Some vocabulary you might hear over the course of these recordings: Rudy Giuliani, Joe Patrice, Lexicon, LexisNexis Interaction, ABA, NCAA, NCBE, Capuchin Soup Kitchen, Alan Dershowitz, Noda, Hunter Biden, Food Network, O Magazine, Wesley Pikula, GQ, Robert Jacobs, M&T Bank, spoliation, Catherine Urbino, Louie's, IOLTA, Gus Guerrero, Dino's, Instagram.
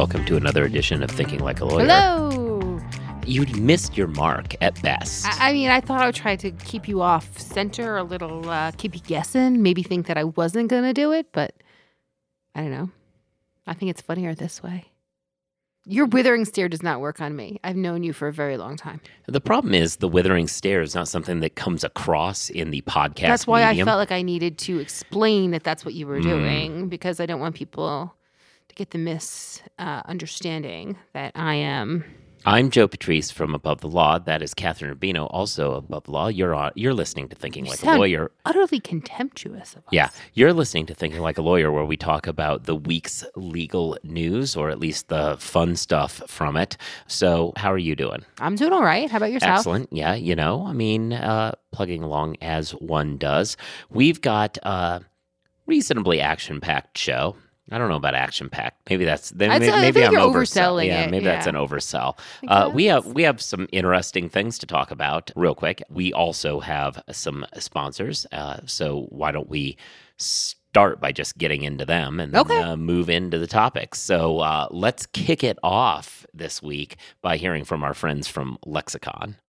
Welcome to another edition of Thinking Like a Lawyer. Hello! You missed your mark at best. I mean, I thought I would try to keep you off center a little, keep you guessing, maybe think that I wasn't going to do it, but I don't know. I think it's funnier this way. Your withering stare does not work on me. I've known you for a very long time. The problem is the withering stare is not something that comes across in the podcast medium. That's why I felt like I needed to explain that that's what you were doing, because I don't want people to get the misunderstanding that I am. I'm Joe Patrice from Above the Law. That is Catherine Urbino, also Above the Law. You're listening to Thinking Like a Lawyer. Utterly contemptuous of us. Yeah. You're listening to Thinking Like a Lawyer, where we talk about the week's legal news, or at least the fun stuff from it. So how are you doing? I'm doing all right. How about yourself? Excellent. Yeah. You know, I mean, plugging along as one does. We've got a reasonably action-packed show. I don't know about action-packed. Maybe that's maybe I'm overselling it. Yeah, maybe that's an oversell. We have some interesting things to talk about real quick. We also have some sponsors, so why don't we start by just getting into them and then move into the topics. So let's kick it off this week by hearing from our friends from Lexicon.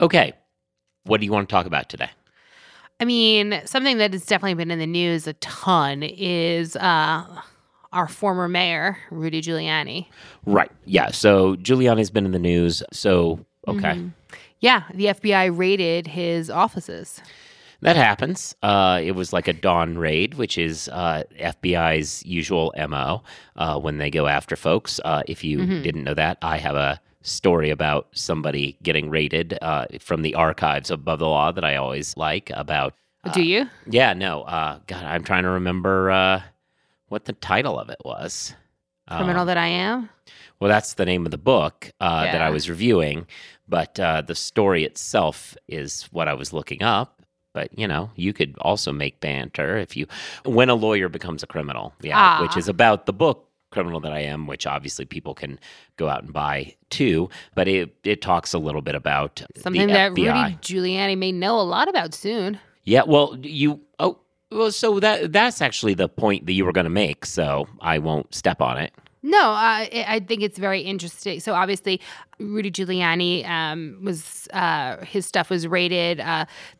Okay, what do you want to talk about today? I mean, something that has definitely been in the news a ton is our former mayor, Rudy Giuliani. Right, yeah, so Giuliani's been in the news, so okay. Mm-hmm. Yeah, the FBI raided his offices. That happens. It was like a dawn raid, which is FBI's usual MO when they go after folks. If you didn't know that, I have a story about somebody getting raided from the archives of Above the Law that I always like about. Do you? Yeah, no. God, I'm trying to remember what the title of it was. Criminal That I Am? Well, that's the name of the book that I was reviewing, but the story itself is what I was looking up. But, you know, you could also make banter when a lawyer becomes a criminal, which is about the book Criminal That I Am, which obviously people can go out and buy too, but it talks a little bit about something that Rudy Giuliani may know a lot about soon. Yeah, well, so that's actually the point that you were going to make, so I won't step on it. No, I think it's very interesting. So obviously, Rudy Giuliani his stuff was raided.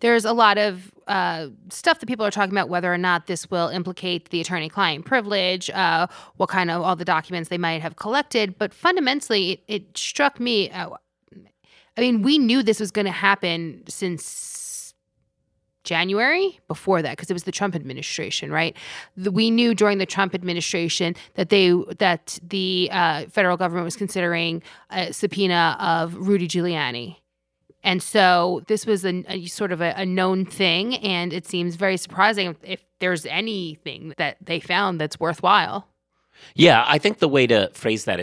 There's a lot of stuff that people are talking about, whether or not this will implicate the attorney-client privilege, what kind of all the documents they might have collected. But fundamentally, it struck me. I mean, we knew this was going to happen since January, before that, because it was the Trump administration, right? We knew during the Trump administration that the federal government was considering a subpoena of Rudy Giuliani. And so this was a sort of a known thing, and it seems very surprising if there's anything that they found that's worthwhile. Yeah, I think the way to phrase that,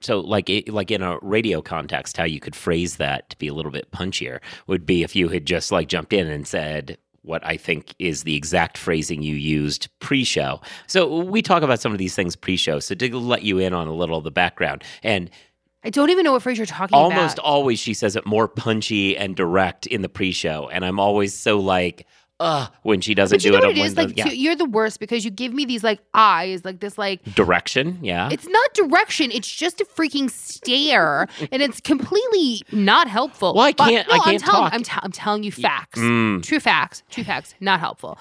so in a radio context, how you could phrase that to be a little bit punchier would be if you had just like jumped in and said what I think is the exact phrasing you used pre-show. So we talk about some of these things pre-show, so to let you in on a little of the background. And I don't even know what phrase you're talking about. Almost always she says it more punchy and direct in the pre-show, and I'm always so like... when she doesn't do it. But you know what it is? Like, you're the worst because you give me these, like, eyes, like this, like... Direction, yeah. It's not direction. It's just a freaking stare, and it's completely not helpful. Well, I can't talk. I'm telling you facts. Mm. True facts. Not helpful.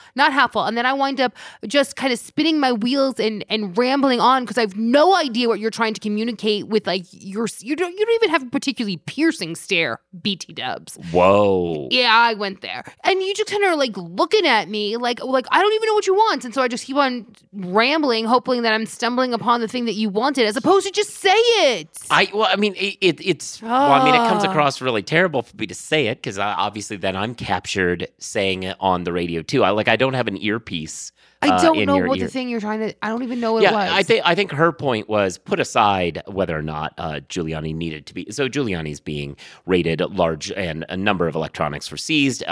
And then I wind up just kind of spinning my wheels and rambling on because I have no idea what you're trying to communicate with, like, your... You don't even have a particularly piercing stare, BT dubs. Whoa. Yeah, I went there. And you just kind of, like, looking at me like I don't even know what you want, and so I just keep on rambling, hoping that I'm stumbling upon the thing that you wanted, as opposed to just say it. It comes across really terrible for me to say it because obviously then I'm captured saying it on the radio too. I don't have an earpiece. I don't know what the thing you're trying to. I don't even know what it was. I think her point was put aside whether or not Giuliani needed to be. So Giuliani's being raided large, and a number of electronics were seized.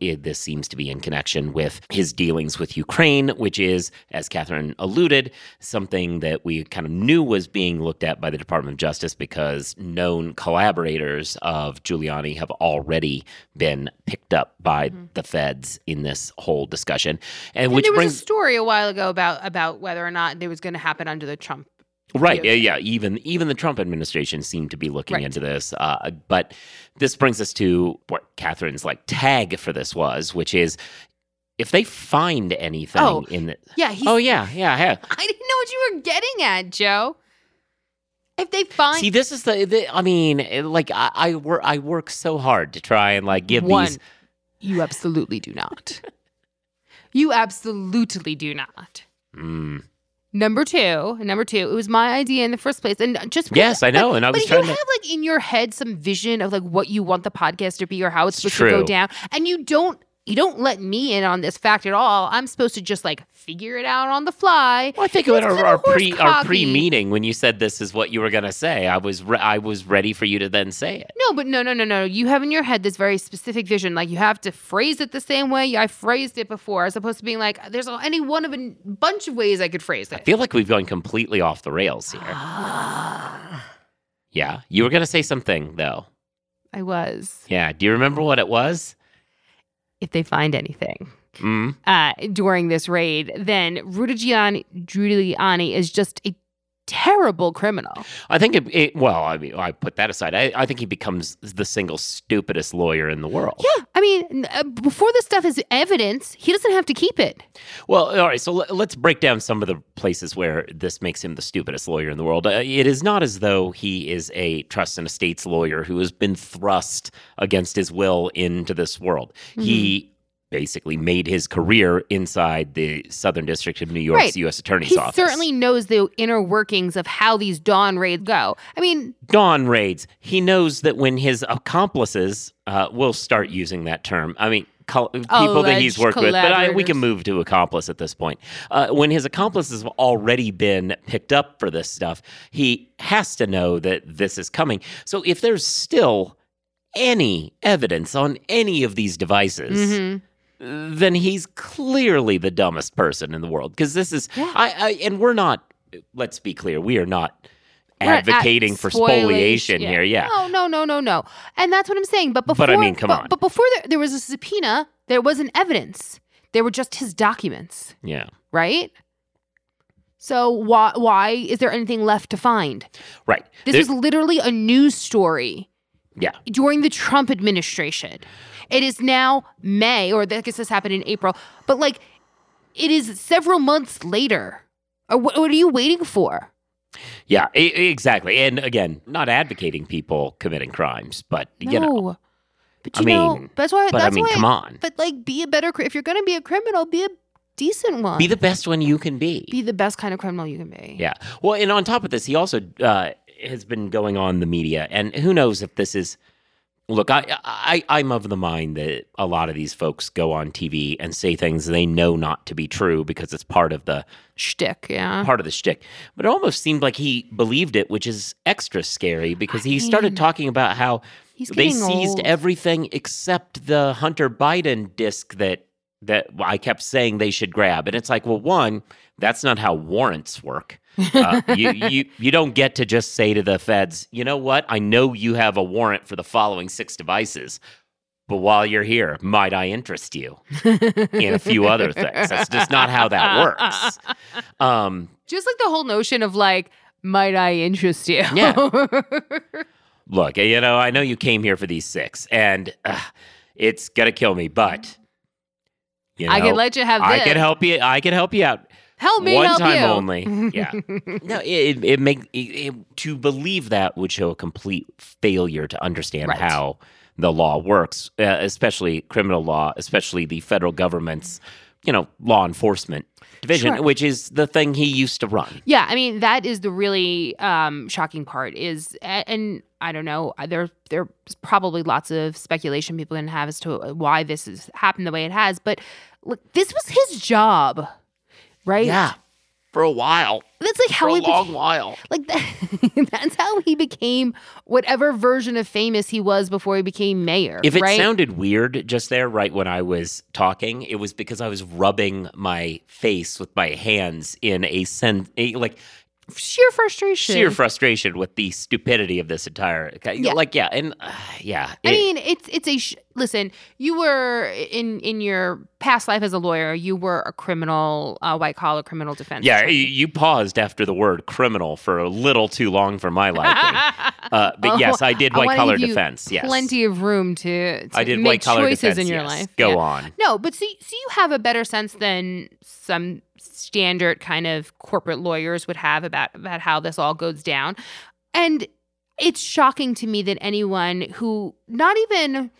This seems to be in connection with his dealings with Ukraine, which is, as Catherine alluded, something that we kind of knew was being looked at by the Department of Justice because known collaborators of Giuliani have already been picked up by the feds in this whole discussion. And which there was a story a while ago about whether or not it was going to happen under the Trump. Right. Yeah. Even the Trump administration seemed to be looking into this. But this brings us to what Catherine's tag for this was, which is if they find anything in it. Yeah. I didn't know what you were getting at, Joe. If they find. See, this is I work so hard to try and give these. You absolutely do not. You absolutely do not. Mm. Number two, it was my idea in the first place. And just yes, I know. And I was trying to. But you have in your head some vision of what you want the podcast to be or how it's supposed to go down, and you don't let me in on this fact at all. I'm supposed to just figure it out on the fly. Well, I think at our pre-meeting when you said this is what you were gonna say, I was ready for you to then say it. No, but no. You have in your head this very specific vision. You have to phrase it the same way I phrased it before, as opposed to being there's any one of a bunch of ways I could phrase it. I feel like we've gone completely off the rails here. Yeah, you were gonna say something though. I was. Yeah. Do you remember what it was? If they find anything during this raid, then Rudy Giuliani is just a terrible criminal. I think I put that aside. I think he becomes the single stupidest lawyer in the world. Yeah. Before this stuff is evidence, he doesn't have to keep it. Well, all right. So let's break down some of the places where this makes him the stupidest lawyer in the world. It is not as though he is a trust and estates lawyer who has been thrust against his will into this world. Mm-hmm. He basically made his career inside the Southern District of New York's U.S. Attorney's Office. He certainly knows the inner workings of how these dawn raids go. Dawn raids. He knows that when his accomplices, we'll start using that term. People that he's worked with, but we can move to accomplice at this point. When his accomplices have already been picked up for this stuff, he has to know that this is coming. So if there's still any evidence on any of these devices... Mm-hmm. Then he's clearly the dumbest person in the world. Because this is, and we're not, let's be clear, we are not advocating for spoliation here. Yeah. No. And that's what I'm saying. But come on. But before there was a subpoena, there wasn't evidence. They were just his documents. Yeah. Right? So why is there anything left to find? Right. This is literally a news story. Yeah. During the Trump administration. It is now May, or I guess this happened in April, but it is several months later. What are you waiting for? Yeah, exactly. And again, not advocating people committing crimes, but come on. But be a better, if you're going to be a criminal, be a decent one. Be the best one you can be. Be the best kind of criminal you can be. Yeah. Well, and on top of this, he also has been going on the media, and who knows if this is. Look, I'm of the mind that a lot of these folks go on TV and say things they know not to be true because it's part of the shtick, But it almost seemed like he believed it, which is extra scary because he started talking about how they seized everything except the Hunter Biden disc that I kept saying they should grab. And it's one, that's not how warrants work. You don't get to just say to the feds, you know what? I know you have a warrant for the following 6 devices, but while you're here, might I interest you in a few other things? That's just not how that works. Just the whole notion of might I interest you? Yeah. Look, I know you came here for these 6, and it's gonna kill me, but I can let you have. I can help you. I can help you out. Help me help you. One time only. Yeah. No, to believe that would show a complete failure to understand how the law works, especially criminal law, especially the federal government's, law enforcement division, which is the thing he used to run. Yeah, that is the really shocking part is, and I don't know, there's probably lots of speculation people can have as to why this has happened the way it has, but look, this was his job. right? Yeah. For a while. That's like how for a long while. Like that's how he became whatever version of famous he was before he became mayor. If it sounded weird just there, right when I was talking, it was because I was rubbing my face with my hands in like sheer frustration. Sheer frustration with the stupidity of this entire I mean, listen, you were in your past life as a lawyer, you were a criminal, white-collar criminal defense. Yeah, you paused after the word criminal for a little too long for my liking. Yes, I did white-collar defense. Yes, plenty of room to make choices in your life. Go on. No, but so you have a better sense than some standard kind of corporate lawyers would have about how this all goes down. And it's shocking to me that anyone who not even...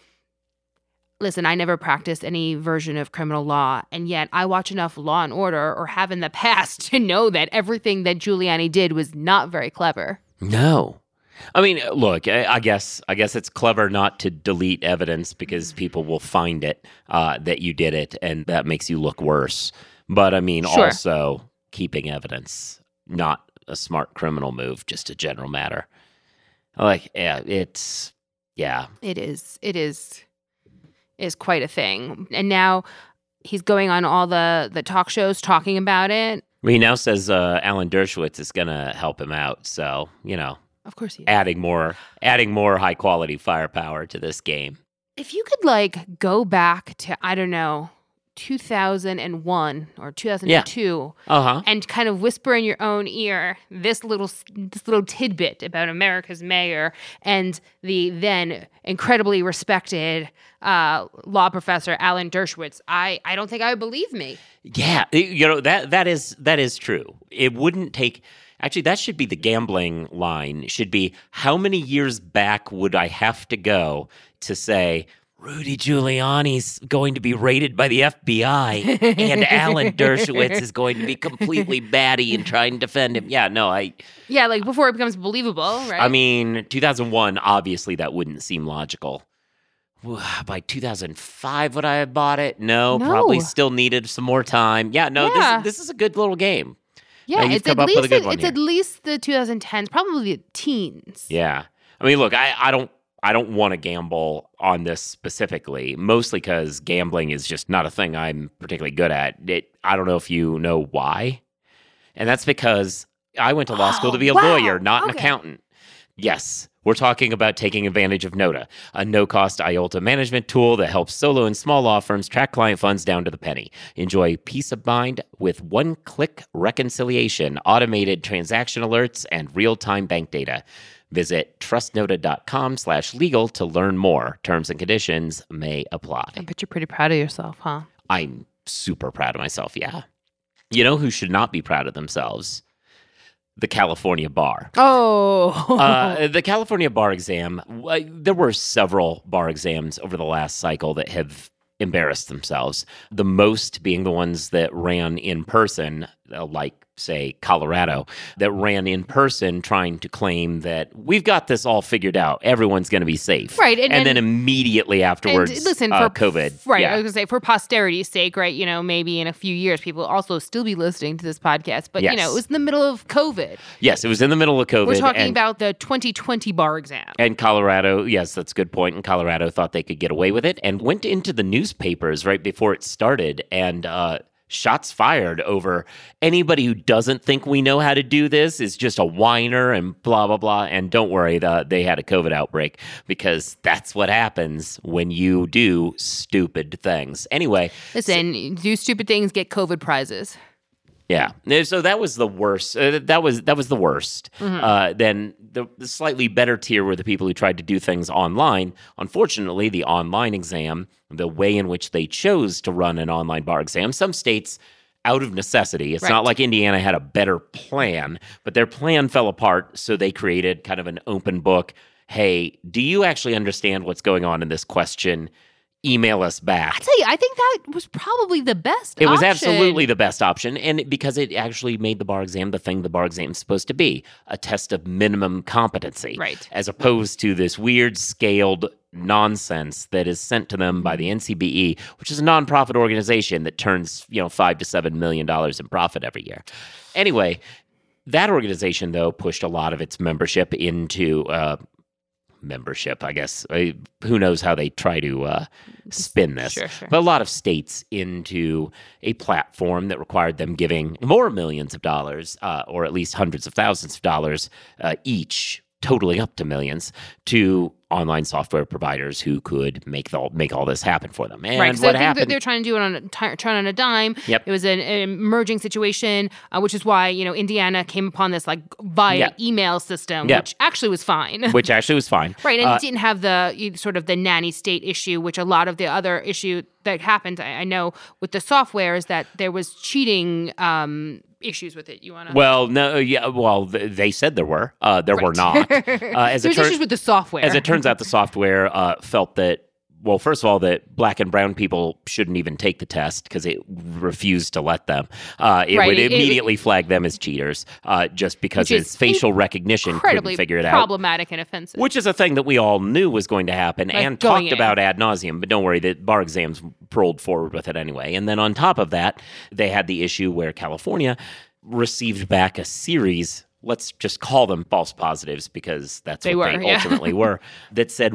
Listen, I never practiced any version of criminal law, and yet I watch enough Law and Order, or have in the past, to know that everything that Giuliani did was not very clever. No. I mean, look, I guess it's clever not to delete evidence because people will find it that you did it, and that makes you look worse. But I mean, also keeping evidence, not a smart criminal move, just a general matter. Like, yeah, it's, yeah. It is quite a thing. And now he's going on all the talk shows talking about it. Well, he now says Alan Dershowitz is going to help him out. So, you know. Of course he is. Adding more high-quality firepower to this game. If you could, like, go back to, I don't know, 2001 or 2002 and kind of whisper in your own ear this little tidbit about America's mayor and the then incredibly respected law professor Alan Dershowitz, I don't think I would believe me. Yeah, you know, that is true. It wouldn't take... Actually, that should be the gambling line. It should be, how many years back would I have to go to say... Rudy Giuliani's going to be raided by the FBI, and Alan Dershowitz is going to be completely batty and try and defend him. Yeah, no, Yeah, like before it becomes believable, right? I mean, 2001, obviously that wouldn't seem logical. By 2005, would I have bought it? No. Probably still needed some more time. Yeah, no, yeah. This is a good little game. Yeah, at least the 2010s, probably the teens. Yeah. I mean, look, I don't want to gamble on this specifically, mostly because gambling is just not a thing I'm particularly good at. I don't know if you know why. And that's because I went to law school to be a lawyer, not an accountant. Yes, we're talking about taking advantage of Noda, a no-cost IOLTA management tool that helps solo and small law firms track client funds down to the penny. Enjoy peace of mind with one-click reconciliation, automated transaction alerts, and real-time bank data. Visit trustnoda.com/legal to learn more. Terms and conditions may apply. I bet you're pretty proud of yourself, huh? I'm super proud of myself, yeah. You know who should not be proud of themselves? The California Bar. Oh. The California Bar exam, there were several bar exams over the last cycle that have embarrassed themselves. The most being the ones that ran in person, like, say, Colorado, that ran in person trying to claim that we've got this all figured out. Everyone's going to be safe. Right. And then immediately afterwards, for COVID. Right. Yeah. I was going to say, for posterity's sake, right, you know, maybe in a few years, people will also still be listening to this podcast. But, you know, it was in the middle of COVID. Yes, it was in the middle of COVID. We're talking about the 2020 bar exam. And Colorado, yes, that's a good point. And Colorado thought they could get away with it and went into the newspapers right before it started and, shots fired over anybody who doesn't think we know how to do this is just a whiner and blah, blah, blah. And don't worry, they had a COVID outbreak because that's what happens when you do stupid things. Anyway. Listen, do stupid things, get COVID prizes. Yeah. So that was the worst. That was the worst. Mm-hmm. Then the slightly better tier were the people who tried to do things online. Unfortunately, the online exam, the way in which they chose to run an online bar exam, some states out of necessity. It's not like Indiana had a better plan, but their plan fell apart. So they created kind of an open book. Hey, do you actually understand what's going on in this question? email us back. I tell you, I think that was probably the best option. It was absolutely the best option, and because it actually made the bar exam the thing the bar exam is supposed to be, a test of minimum competency, right? As opposed to this weird scaled nonsense that is sent to them by the NCBE, which is a nonprofit organization that turns, $5 to $7 million in profit every year. Anyway, that organization though pushed a lot of its membership into membership, I guess. Who knows how they try to spin this. Sure. But a lot of states into a platform that required them giving more millions of dollars, or at least hundreds of thousands of dollars each, totaling up to millions, to online software providers who could make all this happen for them. And right, so what happened? They're trying to do it on a dime. Yep. It was an emerging situation, which is why Indiana came upon this via email system, which actually was fine. Right, and it didn't have the sort of the nanny state issue, which a lot of the other issue that happened, I know, with the software is that there was cheating issues with it. They said there were. There were not. There's issues with the software. As it turns out, the software felt that, well, first of all, that black and brown people shouldn't even take the test because it refused to let them. It would immediately flag them as cheaters just because its facial recognition couldn't figure it out. Problematic and offensive. Which is a thing that we all knew was going to happen and talked about ad nauseum. But don't worry, the bar exams rolled forward with it anyway. And then on top of that, they had the issue where California received back a series, let's just call them false positives because that's ultimately were, that said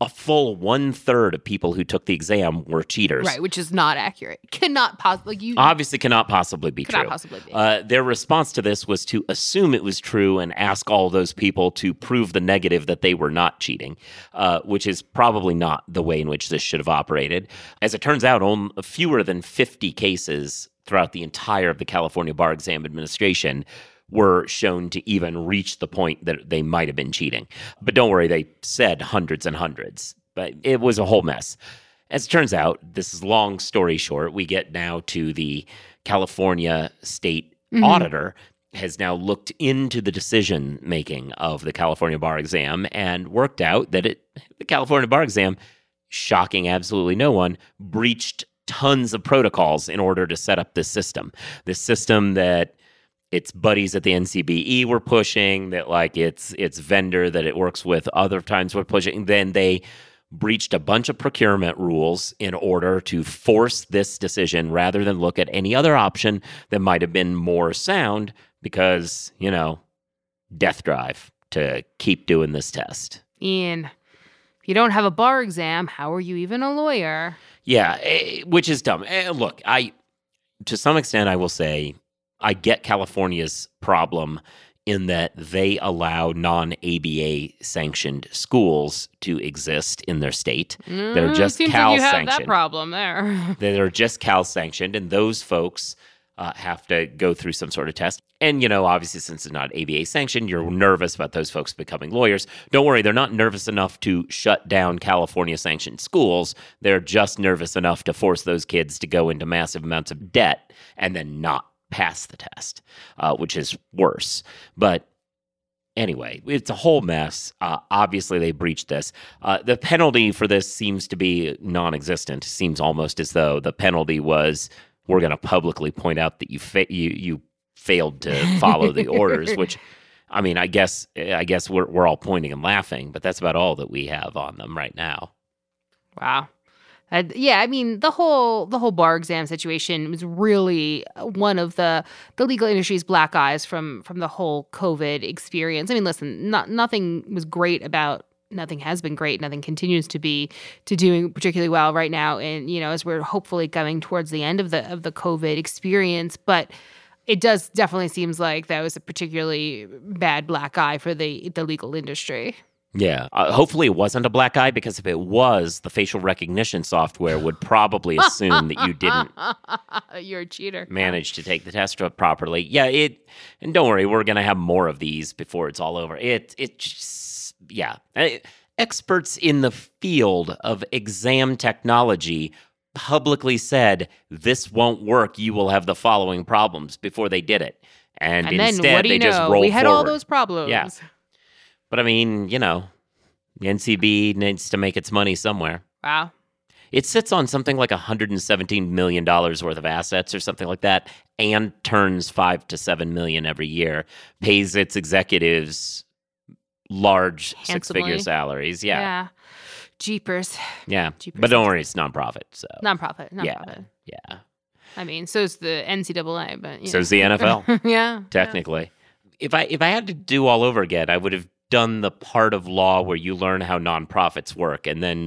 a full one-third of people who took the exam were cheaters. Right, which is not accurate. Obviously cannot possibly be true. Their response to this was to assume it was true and ask all those people to prove the negative that they were not cheating, which is probably not the way in which this should have operated. As it turns out, on fewer than 50 cases throughout the entire of the California Bar Exam Administration were shown to even reach the point that they might have been cheating. But don't worry, they said hundreds and hundreds. But it was a whole mess. As it turns out, this is long story short, we get now to the California state auditor has now looked into the decision-making of the California Bar Exam and worked out that the California Bar Exam, shocking absolutely no one, breached tons of protocols in order to set up this system. This system that its buddies at the NCBE were pushing, that its vendor that it works with other times were pushing. Then they breached a bunch of procurement rules in order to force this decision rather than look at any other option that might have been more sound because, death drive to keep doing this test. Ian, if you don't have a bar exam, how are you even a lawyer? Yeah, which is dumb. Look, to some extent, I will say, I get California's problem in that they allow non-ABA sanctioned schools to exist in their state. They're just Cal sanctioned. Seems like you have that problem there. They're just Cal sanctioned, and those folks have to go through some sort of test. And, obviously, since it's not ABA sanctioned, you're nervous about those folks becoming lawyers. Don't worry, they're not nervous enough to shut down California sanctioned schools. They're just nervous enough to force those kids to go into massive amounts of debt and then not pass the test, which is worse. But anyway, it's a whole mess. Obviously, they breached this. The penalty for this seems to be non-existent. It seems almost as though the penalty was, we're going to publicly point out that you failed to follow the orders, which, I mean, I guess we're all pointing and laughing, but that's about all that we have on them right now. Wow. The whole bar exam situation was really one of the legal industry's black eyes from the whole COVID experience. I mean, listen, nothing has been great. Nothing continues to doing particularly well right now. And, as we're hopefully coming towards the end of the COVID experience, but it does definitely seems like that was a particularly bad black eye for the legal industry. Yeah. Hopefully it wasn't a black eye, because if it was, the facial recognition software would probably assume that you didn't You're a cheater. Manage to take the test properly. Yeah, and don't worry, we're going to have more of these before it's all over. Experts in the field of exam technology publicly said, this won't work, you will have the following problems, before they did it. And instead then, just rolled forward. We had all those problems. Yeah. But I mean, the NCBE needs to make its money somewhere. Wow. It sits on something like $117 million worth of assets or something like that, and turns $5 to $7 million every year, pays its executives large six-figure salaries. Yeah. Yeah. Jeepers. Yeah. Jeepers. But don't worry, it's nonprofit. So. Nonprofit. Yeah. I mean, so is the NCAA, but you know. So is the NFL. Yeah. Technically. Yeah. If I had to do all over again, I would have done the part of law where you learn how nonprofits work and then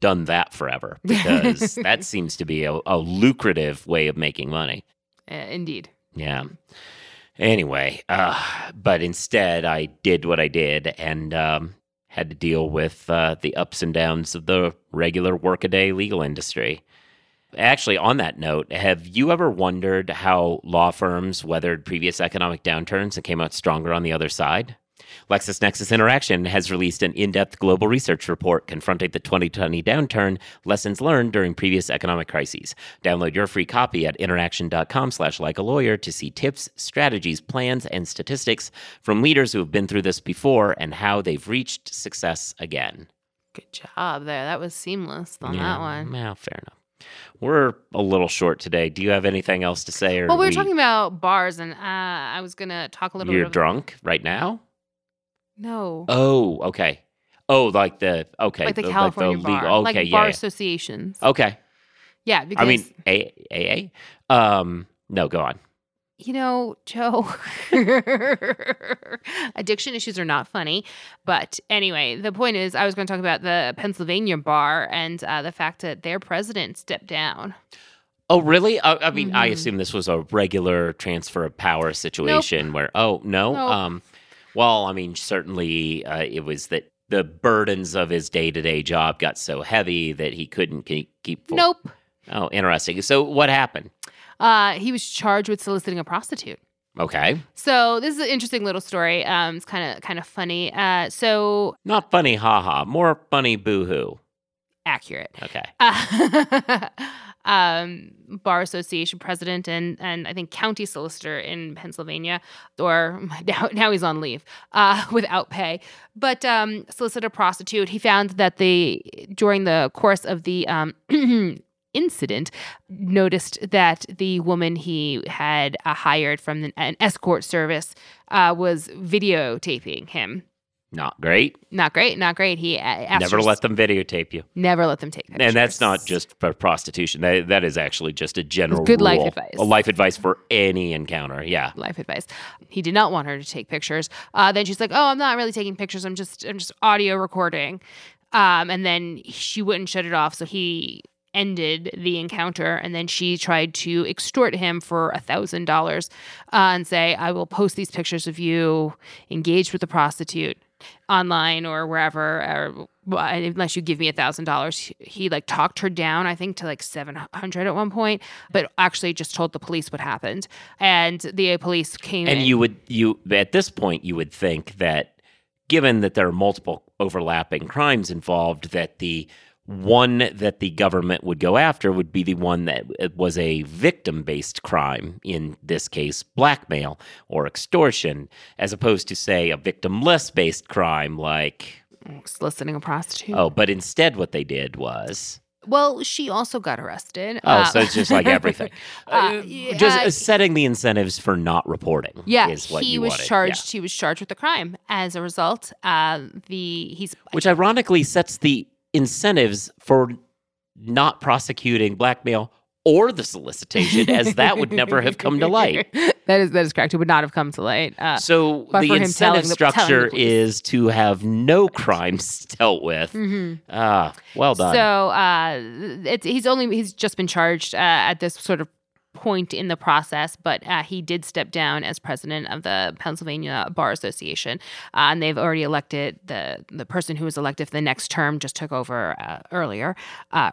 done that forever, because that seems to be a lucrative way of making money. Indeed. Yeah. Anyway, but instead I did what I did and had to deal with the ups and downs of the regular workaday legal industry. Actually, on that note, have you ever wondered how law firms weathered previous economic downturns and came out stronger on the other side? LexisNexis Interaction has released an in-depth global research report confronting the 2020 downturn, lessons learned during previous economic crises. Download your free copy at interaction.com/likealawyer to see tips, strategies, plans, and statistics from leaders who have been through this before and how they've reached success again. Good job there. That was seamless on that one. Well, fair enough. We're a little short today. Do you have anything else to say? Well, we were talking about bars, and I was going to talk a little bit. You're drunk right now? No. Oh, okay. Oh, like the okay, like the California like the bar, legal, okay, like bar associations. Okay. Yeah, because I mean AA. No, go on. You know, Joe, addiction issues are not funny. But anyway, the point is, I was going to talk about the Pennsylvania bar and the fact that their president stepped down. Oh, really? I mean, I assume this was a regular transfer of power situation where, well, I mean, certainly it was that the burdens of his day-to-day job got so heavy that he couldn't keep full. Nope. Oh, interesting. So what happened? He was charged with soliciting a prostitute. Okay. So this is an interesting little story. It's kind of funny. So not funny, haha. More funny, boo-hoo. Accurate. Okay. Bar association president and I think county solicitor in Pennsylvania, or now he's on leave without pay, but solicitor prostitute. He found that during the course of the incident, noticed that the woman he had hired from an escort service was videotaping him. Not great. He asked never let them videotape you. Never let them take pictures. And that's not just for prostitution. That is actually just a general good rule. Life advice. A life advice for any encounter. Yeah. Life advice. He did not want her to take pictures. Then she's like, "Oh, I'm not really taking pictures. I'm just audio recording." And then she wouldn't shut it off, so he ended the encounter, and then she tried to extort him for $1,000 and say, "I will post these pictures of you engaged with the prostitute online or wherever, or unless you give me $1,000. He talked her down, I think, to $700 at one point, but actually just told the police what happened, and the police came. And you at this point you would think that, given that there are multiple overlapping crimes involved, that the one that the government would go after would be the one that was a victim-based crime, in this case, blackmail or extortion, as opposed to, say, a victimless-based crime like soliciting a prostitute. Oh, but instead what they did was... Well, she also got arrested. Oh, so it's just like everything. Setting the incentives for not reporting is what you wanted. Charged, yeah. He was charged with the crime. As a result, which ironically sets the incentives for not prosecuting blackmail or the solicitation, as that would never have come to light. That is correct. It would not have come to light. So the incentive structure is to have no crimes dealt with. Mm-hmm. Well done. So he's just been charged at this sort of point in the process, but he did step down as president of the Pennsylvania Bar Association, and they've already elected the person who was elected for the next term, just took over earlier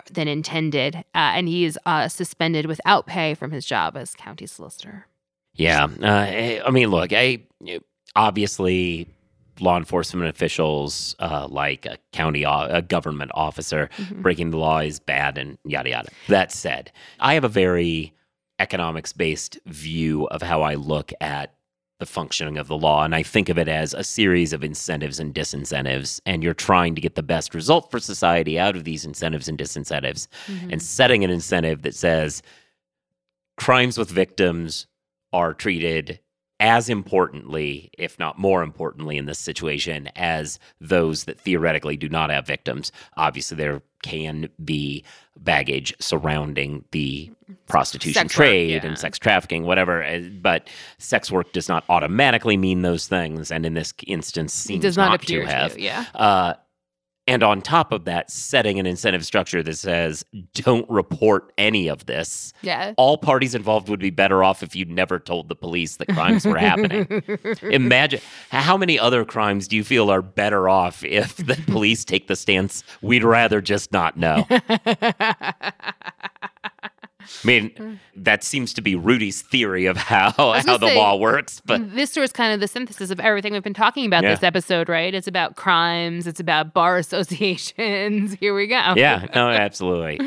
than intended, and he is suspended without pay from his job as county solicitor. Yeah. I mean, look, obviously law enforcement officials, like a government officer, breaking the law is bad and yada yada. That said, I have a very economics-based view of how I look at the functioning of the law. And I think of it as a series of incentives and disincentives, and you're trying to get the best result for society out of these incentives and disincentives. Mm-hmm. And setting an incentive that says crimes with victims are treated as importantly, if not more importantly in this situation, as those that theoretically do not have victims. Obviously, there can be baggage surrounding the prostitution trade and sex trafficking, whatever. But sex work does not automatically mean those things, and in this instance seems not to have. And on top of that, setting an incentive structure that says, don't report any of this. Yeah. All parties involved would be better off if you never told the police that crimes were happening. Imagine, how many other crimes do you feel are better off if the police take the stance, we'd rather just not know? I mean, that seems to be Rudy's theory of how the law works. But this was kind of the synthesis of everything we've been talking about this episode, right? It's about crimes. It's about bar associations. Here we go. Yeah, no, absolutely.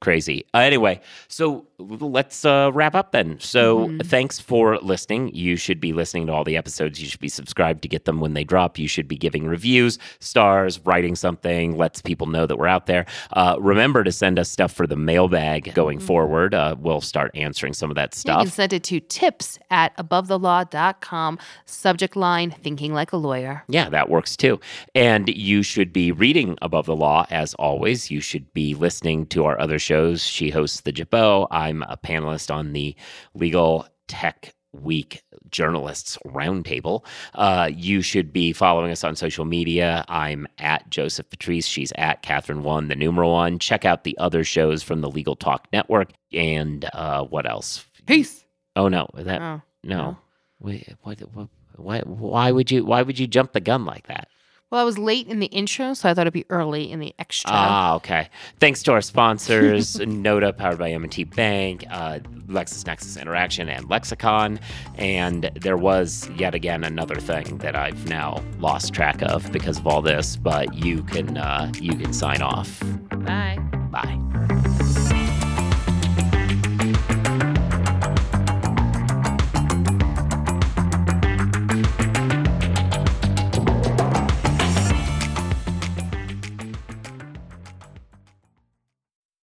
Crazy. Anyway, so let's wrap up then. So thanks for listening. You should be listening to all the episodes. You should be subscribed to get them when they drop. You should be giving reviews, stars, writing something, lets people know that we're out there. Remember to send us stuff for the mailbag going forward. We'll start answering some of that stuff. You can send it to tips@abovethelaw.com. Subject line, thinking like a lawyer. Yeah, that works too. And you should be reading Above the Law as always. You should be listening to our other shows. She hosts The Jabot. I'm a panelist on the Legal Tech Week Journalists Roundtable. You should be following us on social media. I'm at Joseph Patrice. She's at Catherine1. Check out the other shows from the Legal Talk Network. And what else? Peace. Oh, no. No. Why would you jump the gun like that? Well, I was late in the intro, so I thought it'd be early in the extra. Ah, okay. Thanks to our sponsors, Noda, powered by M&T Bank, LexisNexis Interaction, and Lexicon. And there was, yet again, another thing that I've now lost track of because of all this, but you can sign off.